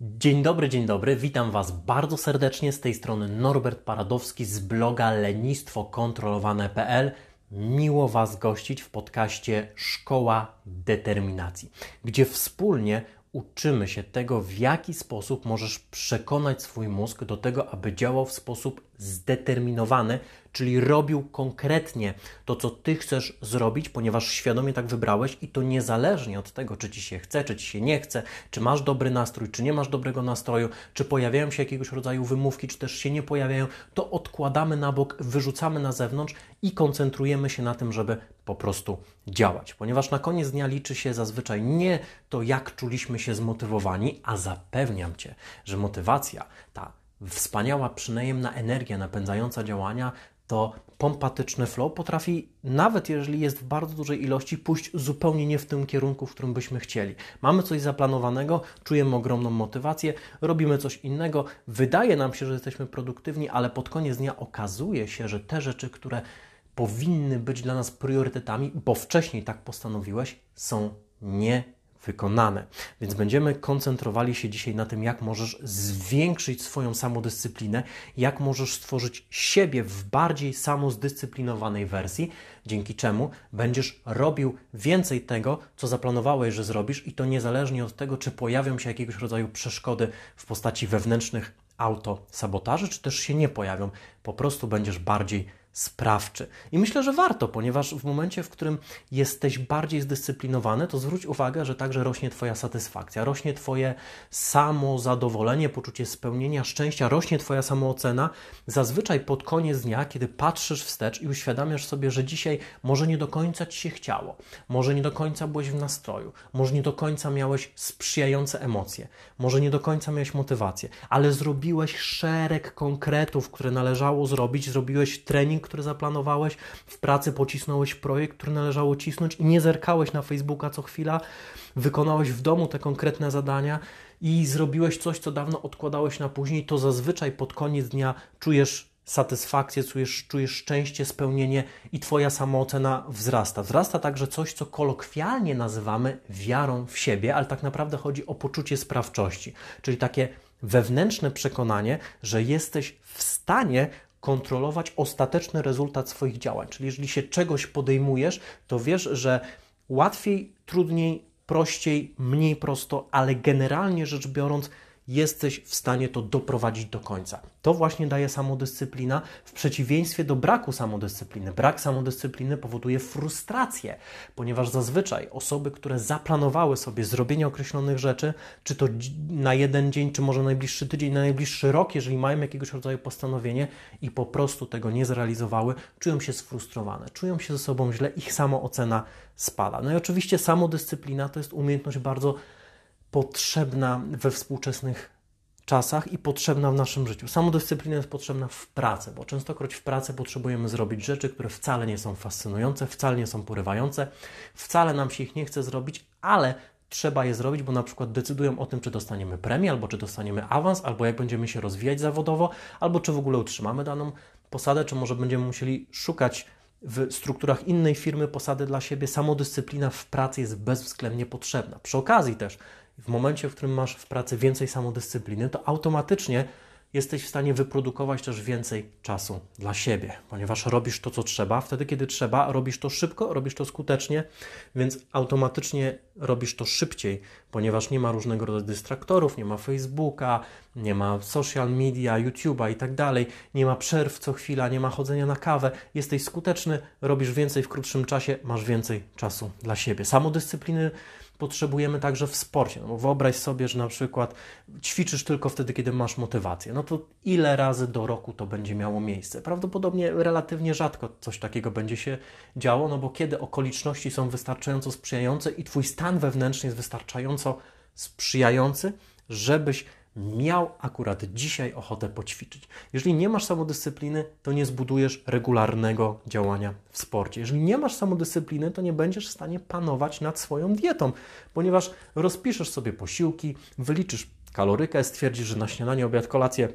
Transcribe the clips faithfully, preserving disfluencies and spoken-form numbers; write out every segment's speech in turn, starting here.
Dzień dobry, dzień dobry. Witam Was bardzo serdecznie. Z tej strony Norbert Paradowski z bloga lenistwo kontrolowane kropka pe el. Miło Was gościć w podcaście Szkoła Determinacji, gdzie wspólnie uczymy się tego, w jaki sposób możesz przekonać swój mózg do tego, aby działał w sposób zdeterminowany, czyli robił konkretnie to, co Ty chcesz zrobić, ponieważ świadomie tak wybrałeś i to niezależnie od tego, czy Ci się chce, czy Ci się nie chce, czy masz dobry nastrój, czy nie masz dobrego nastroju, czy pojawiają się jakiegoś rodzaju wymówki, czy też się nie pojawiają, to odkładamy na bok, wyrzucamy na zewnątrz i koncentrujemy się na tym, żeby po prostu działać. Ponieważ na koniec dnia liczy się zazwyczaj nie to, jak czuliśmy się zmotywowani, a zapewniam Cię, że motywacja ta wspaniała, przynajemna energia napędzająca działania, to pompatyczny flow potrafi, nawet jeżeli jest w bardzo dużej ilości, pójść zupełnie nie w tym kierunku, w którym byśmy chcieli. Mamy coś zaplanowanego, czujemy ogromną motywację, robimy coś innego, wydaje nam się, że jesteśmy produktywni, ale pod koniec dnia okazuje się, że te rzeczy, które powinny być dla nas priorytetami, bo wcześniej tak postanowiłeś, są nie wykonane. Więc będziemy koncentrowali się dzisiaj na tym, jak możesz zwiększyć swoją samodyscyplinę, jak możesz stworzyć siebie w bardziej samozdyscyplinowanej wersji, dzięki czemu będziesz robił więcej tego, co zaplanowałeś, że zrobisz i to niezależnie od tego, czy pojawią się jakiegoś rodzaju przeszkody w postaci wewnętrznych autosabotaży, czy też się nie pojawią. Po prostu będziesz bardziej sprawczy. I myślę, że warto, ponieważ w momencie, w którym jesteś bardziej zdyscyplinowany, to zwróć uwagę, że także rośnie Twoja satysfakcja, rośnie Twoje samozadowolenie, poczucie spełnienia, szczęścia, rośnie Twoja samoocena. Zazwyczaj pod koniec dnia, kiedy patrzysz wstecz i uświadamiasz sobie, że dzisiaj może nie do końca Ci się chciało, może nie do końca byłeś w nastroju, może nie do końca miałeś sprzyjające emocje, może nie do końca miałeś motywację, ale zrobiłeś szereg konkretów, które należało zrobić, zrobiłeś trening, który zaplanowałeś, w pracy pocisnąłeś projekt, który należało cisnąć i nie zerkałeś na Facebooka co chwila, wykonałeś w domu te konkretne zadania i zrobiłeś coś, co dawno odkładałeś na później, to zazwyczaj pod koniec dnia czujesz satysfakcję, czujesz, czujesz szczęście, spełnienie i Twoja samoocena wzrasta. Wzrasta także coś, co kolokwialnie nazywamy wiarą w siebie, ale tak naprawdę chodzi o poczucie sprawczości, czyli takie wewnętrzne przekonanie, że jesteś w stanie kontrolować ostateczny rezultat swoich działań. Czyli jeżeli się czegoś podejmujesz, to wiesz, że łatwiej, trudniej, prościej, mniej prosto, ale generalnie rzecz biorąc jesteś w stanie to doprowadzić do końca. To właśnie daje samodyscyplina w przeciwieństwie do braku samodyscypliny. Brak samodyscypliny powoduje frustrację, ponieważ zazwyczaj osoby, które zaplanowały sobie zrobienie określonych rzeczy, czy to na jeden dzień, czy może najbliższy tydzień, na najbliższy rok, jeżeli mają jakiegoś rodzaju postanowienie i po prostu tego nie zrealizowały, czują się sfrustrowane, czują się ze sobą źle, ich samoocena spada. No i oczywiście samodyscyplina to jest umiejętność bardzo potrzebna we współczesnych czasach i potrzebna w naszym życiu. Samodyscyplina jest potrzebna w pracy, bo częstokroć w pracy potrzebujemy zrobić rzeczy, które wcale nie są fascynujące, wcale nie są porywające, wcale nam się ich nie chce zrobić, ale trzeba je zrobić, bo na przykład decydują o tym, czy dostaniemy premię, albo czy dostaniemy awans, albo jak będziemy się rozwijać zawodowo, albo czy w ogóle utrzymamy daną posadę, czy może będziemy musieli szukać w strukturach innej firmy posady dla siebie. Samodyscyplina w pracy jest bezwzględnie potrzebna. Przy okazji też w momencie, w którym masz w pracy więcej samodyscypliny, to automatycznie jesteś w stanie wyprodukować też więcej czasu dla siebie, ponieważ robisz to, co trzeba, wtedy, kiedy trzeba, robisz to szybko, robisz to skutecznie, więc automatycznie robisz to szybciej, ponieważ nie ma różnego rodzaju dystraktorów, nie ma Facebooka, nie ma social media, YouTube'a i tak dalej, nie ma przerw co chwila, nie ma chodzenia na kawę, jesteś skuteczny, robisz więcej w krótszym czasie, masz więcej czasu dla siebie. Samodyscypliny potrzebujemy także w sporcie, no bo wyobraź sobie, że na przykład ćwiczysz tylko wtedy, kiedy masz motywację, no to ile razy do roku to będzie miało miejsce? Prawdopodobnie relatywnie rzadko coś takiego będzie się działo, no bo kiedy okoliczności są wystarczająco sprzyjające i Twój stan wewnętrzny jest wystarczająco sprzyjający, żebyś miał akurat dzisiaj ochotę poćwiczyć. Jeżeli nie masz samodyscypliny, to nie zbudujesz regularnego działania w sporcie. Jeżeli nie masz samodyscypliny, to nie będziesz w stanie panować nad swoją dietą, ponieważ rozpiszesz sobie posiłki, wyliczysz kalorykę, stwierdzisz, że na śniadanie, obiad, kolację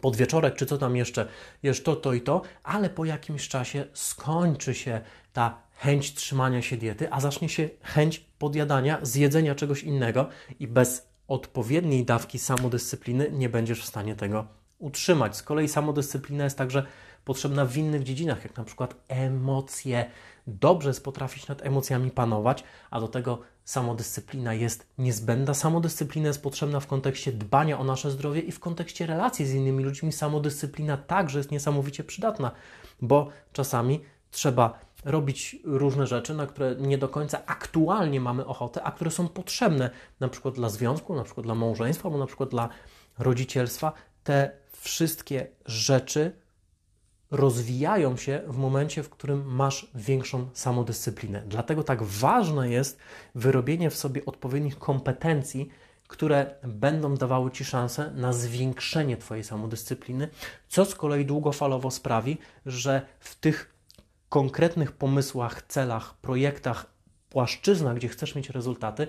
podwieczorek, czy co tam jeszcze, jeszcze to, to i to, ale po jakimś czasie skończy się ta chęć trzymania się diety, a zacznie się chęć podjadania, zjedzenia czegoś innego i bez odpowiedniej dawki samodyscypliny nie będziesz w stanie tego utrzymać. Z kolei samodyscyplina jest także potrzebna w innych dziedzinach, jak na przykład emocje. Dobrze jest potrafić nad emocjami panować, a do tego samodyscyplina jest niezbędna. Samodyscyplina jest potrzebna w kontekście dbania o nasze zdrowie i w kontekście relacji z innymi ludźmi. Samodyscyplina także jest niesamowicie przydatna, bo czasami trzeba robić różne rzeczy, na które nie do końca aktualnie mamy ochotę, a które są potrzebne na przykład dla związku, na przykład dla małżeństwa, albo na przykład dla rodzicielstwa. Te wszystkie rzeczy rozwijają się w momencie, w którym masz większą samodyscyplinę. Dlatego tak ważne jest wyrobienie w sobie odpowiednich kompetencji, które będą dawały Ci szansę na zwiększenie Twojej samodyscypliny, co z kolei długofalowo sprawi, że w tych konkretnych pomysłach, celach, projektach, płaszczyznach, gdzie chcesz mieć rezultaty,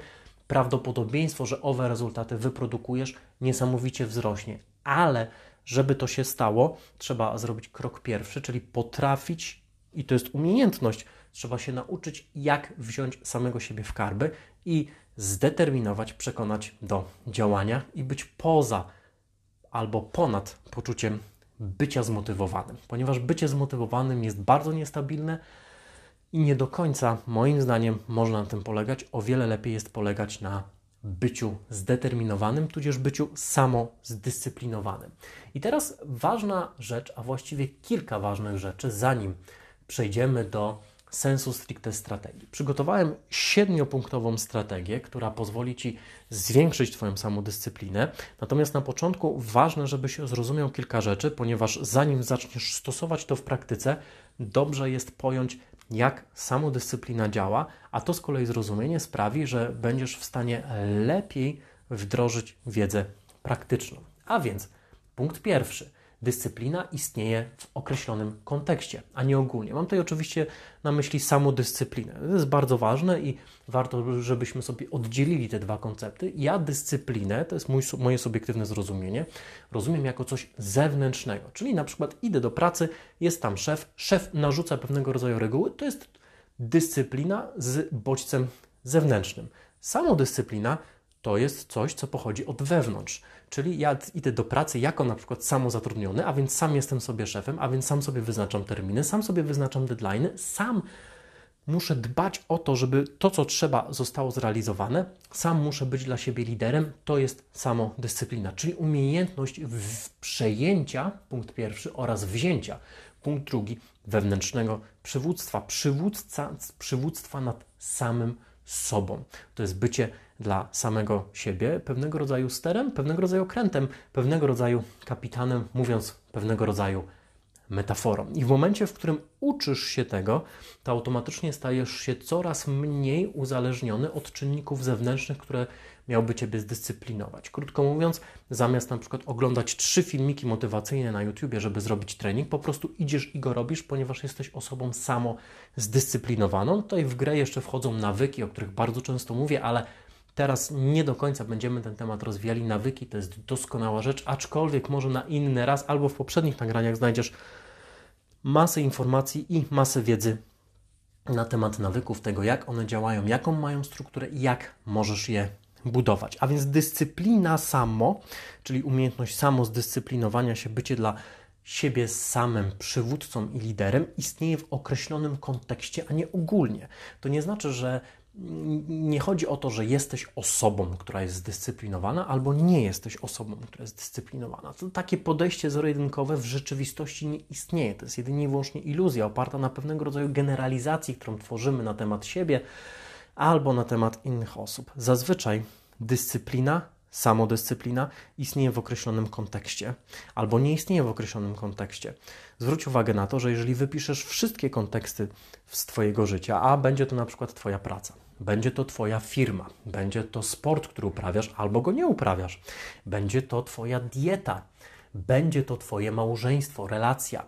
prawdopodobieństwo, że owe rezultaty wyprodukujesz, niesamowicie wzrośnie. Ale żeby to się stało, trzeba zrobić krok pierwszy, czyli potrafić, i to jest umiejętność, trzeba się nauczyć, jak wziąć samego siebie w karby i zdeterminować, przekonać do działania i być poza albo ponad poczuciem bycia zmotywowanym. Ponieważ bycie zmotywowanym jest bardzo niestabilne i nie do końca, moim zdaniem, można na tym polegać. O wiele lepiej jest polegać na byciu zdeterminowanym, tudzież byciu samozdyscyplinowanym. I teraz ważna rzecz, a właściwie kilka ważnych rzeczy, zanim przejdziemy do sensu stricte strategii. Przygotowałem siedmiopunktową strategię, która pozwoli Ci zwiększyć Twoją samodyscyplinę. Natomiast na początku ważne, żebyś zrozumiał kilka rzeczy, ponieważ zanim zaczniesz stosować to w praktyce, dobrze jest pojąć, jak samodyscyplina działa, a to z kolei zrozumienie sprawi, że będziesz w stanie lepiej wdrożyć wiedzę praktyczną. A więc punkt pierwszy. Dyscyplina istnieje w określonym kontekście, a nie ogólnie. Mam tutaj oczywiście na myśli samodyscyplinę. To jest bardzo ważne i warto, żebyśmy sobie oddzielili te dwa koncepty. Ja dyscyplinę, to jest mój, moje subiektywne zrozumienie, rozumiem jako coś zewnętrznego. Czyli na przykład idę do pracy, jest tam szef, szef narzuca pewnego rodzaju reguły. To jest dyscyplina z bodźcem zewnętrznym. Samodyscyplina to jest coś, co pochodzi od wewnątrz. Czyli ja idę do pracy jako na przykład samozatrudniony, a więc sam jestem sobie szefem, a więc sam sobie wyznaczam terminy, sam sobie wyznaczam deadline'y, sam muszę dbać o to, żeby to, co trzeba, zostało zrealizowane, sam muszę być dla siebie liderem, to jest samodyscyplina, czyli umiejętność przejęcia, punkt pierwszy, oraz wzięcia, punkt drugi, wewnętrznego przywództwa, przywódca, przywództwa nad samym sobą. To jest bycie dla samego siebie pewnego rodzaju sterem, pewnego rodzaju krętem, pewnego rodzaju kapitanem, mówiąc pewnego rodzaju metaforą. I w momencie, w którym uczysz się tego, to automatycznie stajesz się coraz mniej uzależniony od czynników zewnętrznych, które miałby Ciebie zdyscyplinować. Krótko mówiąc, zamiast na przykład oglądać trzy filmiki motywacyjne na YouTubie, żeby zrobić trening, po prostu idziesz i go robisz, ponieważ jesteś osobą samozdyscyplinowaną. Tutaj w grę jeszcze wchodzą nawyki, o których bardzo często mówię, ale teraz nie do końca będziemy ten temat rozwijali. Nawyki to jest doskonała rzecz, aczkolwiek może na inny raz albo w poprzednich nagraniach znajdziesz masę informacji i masę wiedzy na temat nawyków, tego jak one działają, jaką mają strukturę i jak możesz je budować. A więc dyscyplina samo, czyli umiejętność samozdyscyplinowania się, bycie dla siebie samym przywódcą i liderem, istnieje w określonym kontekście, a nie ogólnie. To nie znaczy, że nie chodzi o to, że jesteś osobą, która jest zdyscyplinowana, albo nie jesteś osobą, która jest zdyscyplinowana. To takie podejście zero-jedynkowe w rzeczywistości nie istnieje. To jest jedynie i wyłącznie iluzja oparta na pewnego rodzaju generalizacji, którą tworzymy na temat siebie albo na temat innych osób. Zazwyczaj dyscyplina, samodyscyplina istnieje w określonym kontekście albo nie istnieje w określonym kontekście. Zwróć uwagę na to, że jeżeli wypiszesz wszystkie konteksty z Twojego życia, a będzie to na przykład Twoja praca, będzie to Twoja firma, będzie to sport, który uprawiasz albo go nie uprawiasz, będzie to Twoja dieta, będzie to Twoje małżeństwo, relacja,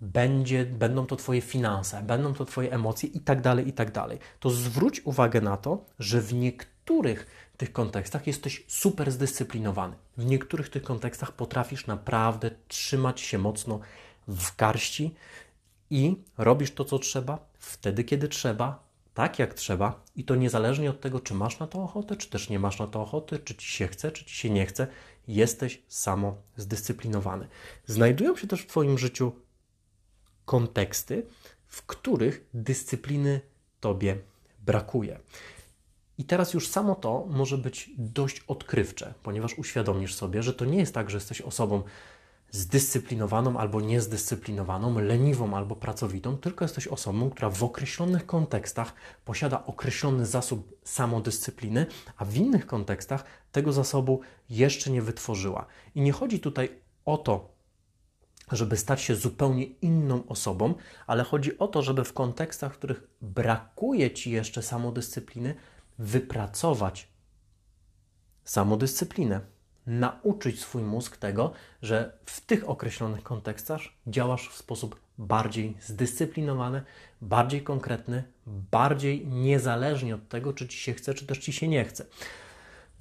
będzie, będą to Twoje finanse, będą to Twoje emocje i tak dalej, i tak dalej. To zwróć uwagę na to, że w niektórych niektórych tych kontekstach jesteś super zdyscyplinowany. W niektórych tych kontekstach potrafisz naprawdę trzymać się mocno w garści i robisz to, co trzeba, wtedy, kiedy trzeba, tak jak trzeba i to niezależnie od tego, czy masz na to ochotę, czy też nie masz na to ochoty, czy Ci się chce, czy Ci się nie chce, jesteś samo zdyscyplinowany. Znajdują się też w Twoim życiu konteksty, w których dyscypliny Tobie brakuje. I teraz już samo to może być dość odkrywcze, ponieważ uświadomisz sobie, że to nie jest tak, że jesteś osobą zdyscyplinowaną albo niezdyscyplinowaną, leniwą albo pracowitą, tylko jesteś osobą, która w określonych kontekstach posiada określony zasób samodyscypliny, a w innych kontekstach tego zasobu jeszcze nie wytworzyła. I nie chodzi tutaj o to, żeby stać się zupełnie inną osobą, ale chodzi o to, żeby w kontekstach, w których brakuje Ci jeszcze samodyscypliny, wypracować samodyscyplinę, nauczyć swój mózg tego, że w tych określonych kontekstach działasz w sposób bardziej zdyscyplinowany, bardziej konkretny, bardziej niezależnie od tego, czy Ci się chce, czy też Ci się nie chce.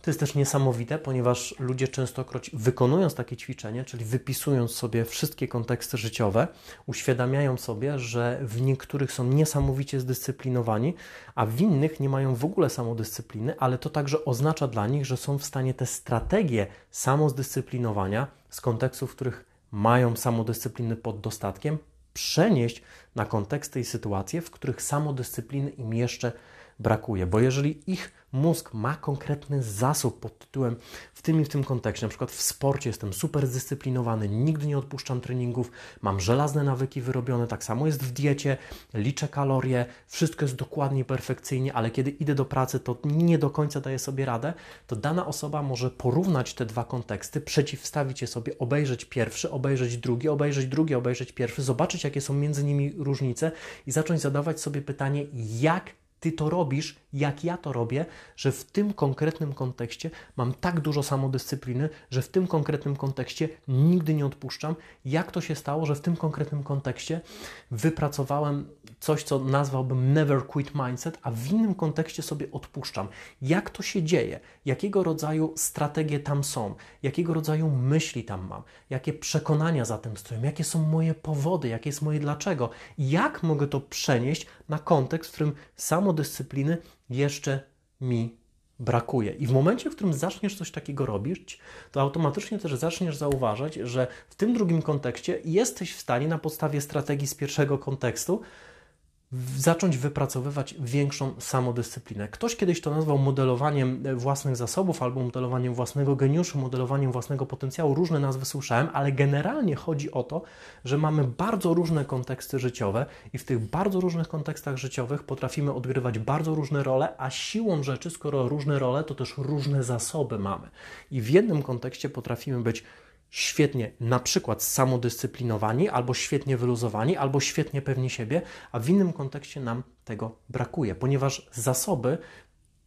To jest też niesamowite, ponieważ ludzie częstokroć wykonując takie ćwiczenie, czyli wypisując sobie wszystkie konteksty życiowe, uświadamiają sobie, że w niektórych są niesamowicie zdyscyplinowani, a w innych nie mają w ogóle samodyscypliny, ale to także oznacza dla nich, że są w stanie te strategie samozdyscyplinowania z kontekstów, w których mają samodyscypliny pod dostatkiem, przenieść na konteksty i sytuacje, w których samodyscypliny im jeszcze brakuje, bo jeżeli ich mózg ma konkretny zasób pod tytułem w tym i w tym kontekście, na przykład w sporcie jestem super zdyscyplinowany, nigdy nie odpuszczam treningów, mam żelazne nawyki wyrobione, tak samo jest w diecie, liczę kalorie, wszystko jest dokładnie, perfekcyjnie, ale kiedy idę do pracy, to nie do końca daję sobie radę, to dana osoba może porównać te dwa konteksty, przeciwstawić je sobie, obejrzeć pierwszy, obejrzeć drugi, obejrzeć drugi, obejrzeć pierwszy, zobaczyć jakie są między nimi różnice i zacząć zadawać sobie pytanie, jak Ty to robisz, jak ja to robię, że w tym konkretnym kontekście mam tak dużo samodyscypliny, że w tym konkretnym kontekście nigdy nie odpuszczam. Jak to się stało, że w tym konkretnym kontekście wypracowałem coś, co nazwałbym never quit mindset, a w innym kontekście sobie odpuszczam. Jak to się dzieje? Jakiego rodzaju strategie tam są? Jakiego rodzaju myśli tam mam? Jakie przekonania za tym stoją? Jakie są moje powody? Jakie jest moje dlaczego? Jak mogę to przenieść na kontekst, w którym samodyscypliny jeszcze mi brakuje. I w momencie, w którym zaczniesz coś takiego robić, to automatycznie też zaczniesz zauważać, że w tym drugim kontekście jesteś w stanie na podstawie strategii z pierwszego kontekstu zacząć wypracowywać większą samodyscyplinę. Ktoś kiedyś to nazwał modelowaniem własnych zasobów albo modelowaniem własnego geniuszu, modelowaniem własnego potencjału. Różne nazwy słyszałem, ale generalnie chodzi o to, że mamy bardzo różne konteksty życiowe i w tych bardzo różnych kontekstach życiowych potrafimy odgrywać bardzo różne role, a siłą rzeczy, skoro różne role, to też różne zasoby mamy. I w jednym kontekście potrafimy być świetnie na przykład samodyscyplinowani, albo świetnie wyluzowani, albo świetnie pewni siebie, a w innym kontekście nam tego brakuje, ponieważ zasoby,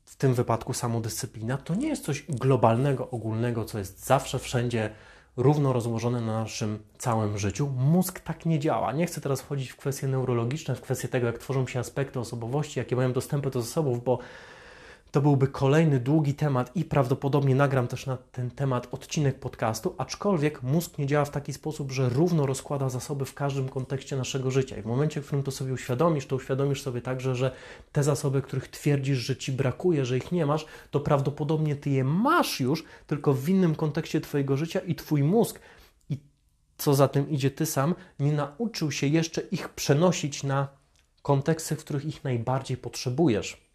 w tym wypadku samodyscyplina, to nie jest coś globalnego, ogólnego, co jest zawsze, wszędzie równo rozłożone na naszym całym życiu. Mózg tak nie działa. Nie chcę teraz wchodzić w kwestie neurologiczne, w kwestie tego, jak tworzą się aspekty osobowości, jakie mają dostępy do zasobów, bo to byłby kolejny długi temat i prawdopodobnie nagram też na ten temat odcinek podcastu, aczkolwiek mózg nie działa w taki sposób, że równo rozkłada zasoby w każdym kontekście naszego życia. I w momencie, w którym to sobie uświadomisz, to uświadomisz sobie także, że te zasoby, których twierdzisz, że Ci brakuje, że ich nie masz, to prawdopodobnie Ty je masz już, tylko w innym kontekście Twojego życia i Twój mózg, i co za tym idzie Ty sam, nie nauczył się jeszcze ich przenosić na konteksty, w których ich najbardziej potrzebujesz.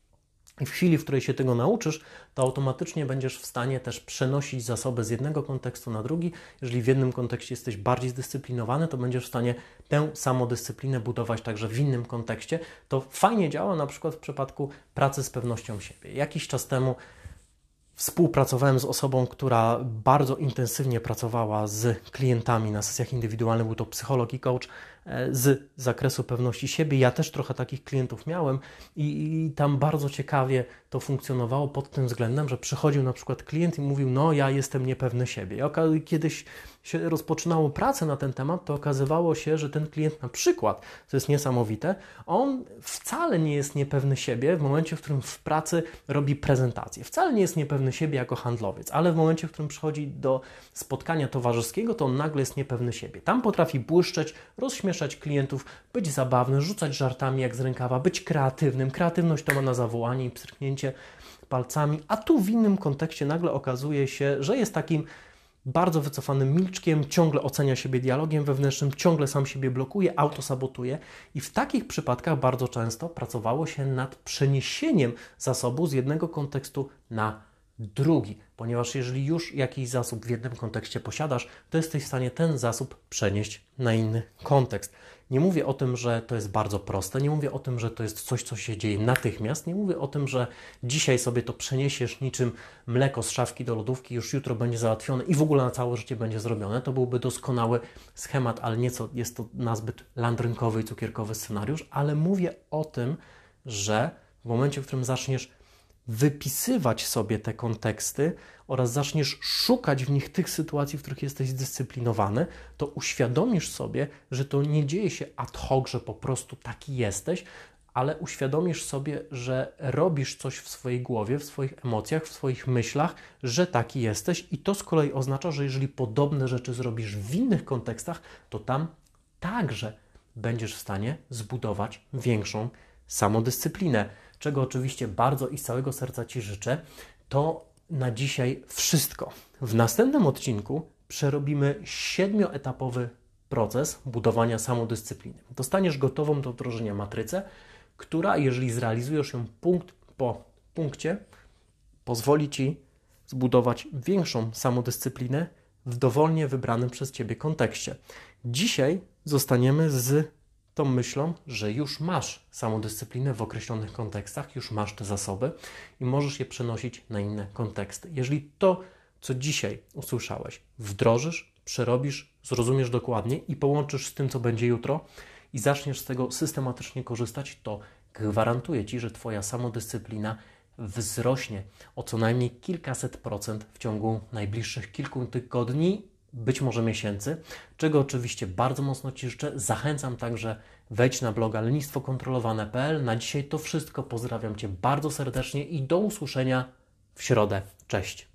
I w chwili, w której się tego nauczysz, to automatycznie będziesz w stanie też przenosić zasoby z jednego kontekstu na drugi. Jeżeli w jednym kontekście jesteś bardziej zdyscyplinowany, to będziesz w stanie tę samodyscyplinę budować także w innym kontekście. To fajnie działa na przykład w przypadku pracy z pewnością siebie. Jakiś czas temu współpracowałem z osobą, która bardzo intensywnie pracowała z klientami na sesjach indywidualnych, był to psycholog i coach. z zakresu pewności siebie. Ja też trochę takich klientów miałem i, i tam bardzo ciekawie to funkcjonowało pod tym względem, że przychodził na przykład klient i mówił: no, ja jestem niepewny siebie. I kiedyś się rozpoczynało pracę na ten temat, to okazywało się, że ten klient na przykład, co jest niesamowite, on wcale nie jest niepewny siebie w momencie, w którym w pracy robi prezentację. Wcale nie jest niepewny siebie jako handlowiec, ale w momencie, w którym przychodzi do spotkania towarzyskiego, to on nagle jest niepewny siebie. Tam potrafi błyszczeć, rozśmieszać klientów, być zabawny, rzucać żartami jak z rękawa, być kreatywnym. Kreatywność to ma na zawołanie i pstryknięcie palcami, a tu w innym kontekście nagle okazuje się, że jest takim bardzo wycofanym milczkiem, ciągle ocenia siebie dialogiem wewnętrznym, ciągle sam siebie blokuje, autosabotuje i w takich przypadkach bardzo często pracowało się nad przeniesieniem zasobu z jednego kontekstu na drugi, ponieważ jeżeli już jakiś zasób w jednym kontekście posiadasz, to jesteś w stanie ten zasób przenieść na inny kontekst. Nie mówię o tym, że to jest bardzo proste, nie mówię o tym, że to jest coś, co się dzieje natychmiast, nie mówię o tym, że dzisiaj sobie to przeniesiesz niczym mleko z szafki do lodówki, już jutro będzie załatwione i w ogóle na całe życie będzie zrobione. To byłby doskonały schemat, ale nieco jest to nazbyt landrynkowy i cukierkowy scenariusz, ale mówię o tym, że w momencie, w którym zaczniesz wypisywać sobie te konteksty oraz zaczniesz szukać w nich tych sytuacji, w których jesteś zdyscyplinowany, to uświadomisz sobie, że to nie dzieje się ad hoc, że po prostu taki jesteś, ale uświadomisz sobie, że robisz coś w swojej głowie, w swoich emocjach, w swoich myślach, że taki jesteś i to z kolei oznacza, że jeżeli podobne rzeczy zrobisz w innych kontekstach, to tam także będziesz w stanie zbudować większą samodyscyplinę. Czego oczywiście bardzo i z całego serca Ci życzę, to na dzisiaj wszystko. W następnym odcinku przerobimy siedmioetapowy proces budowania samodyscypliny. Dostaniesz gotową do wdrożenia matrycę, która, jeżeli zrealizujesz ją punkt po punkcie, pozwoli Ci zbudować większą samodyscyplinę w dowolnie wybranym przez Ciebie kontekście. Dzisiaj zostaniemy z tą myślą, że już masz samodyscyplinę w określonych kontekstach, już masz te zasoby i możesz je przenosić na inne konteksty. Jeżeli to, co dzisiaj usłyszałeś, wdrożysz, przerobisz, zrozumiesz dokładnie i połączysz z tym, co będzie jutro i zaczniesz z tego systematycznie korzystać, to gwarantuję Ci, że Twoja samodyscyplina wzrośnie o co najmniej kilkaset procent w ciągu najbliższych kilku tygodni, być może miesięcy, czego oczywiście bardzo mocno Ci życzę. Zachęcam także, wejdź na bloga lenistwo kontrolowane kropka p l. Na dzisiaj to wszystko. Pozdrawiam Cię bardzo serdecznie i do usłyszenia w środę. Cześć!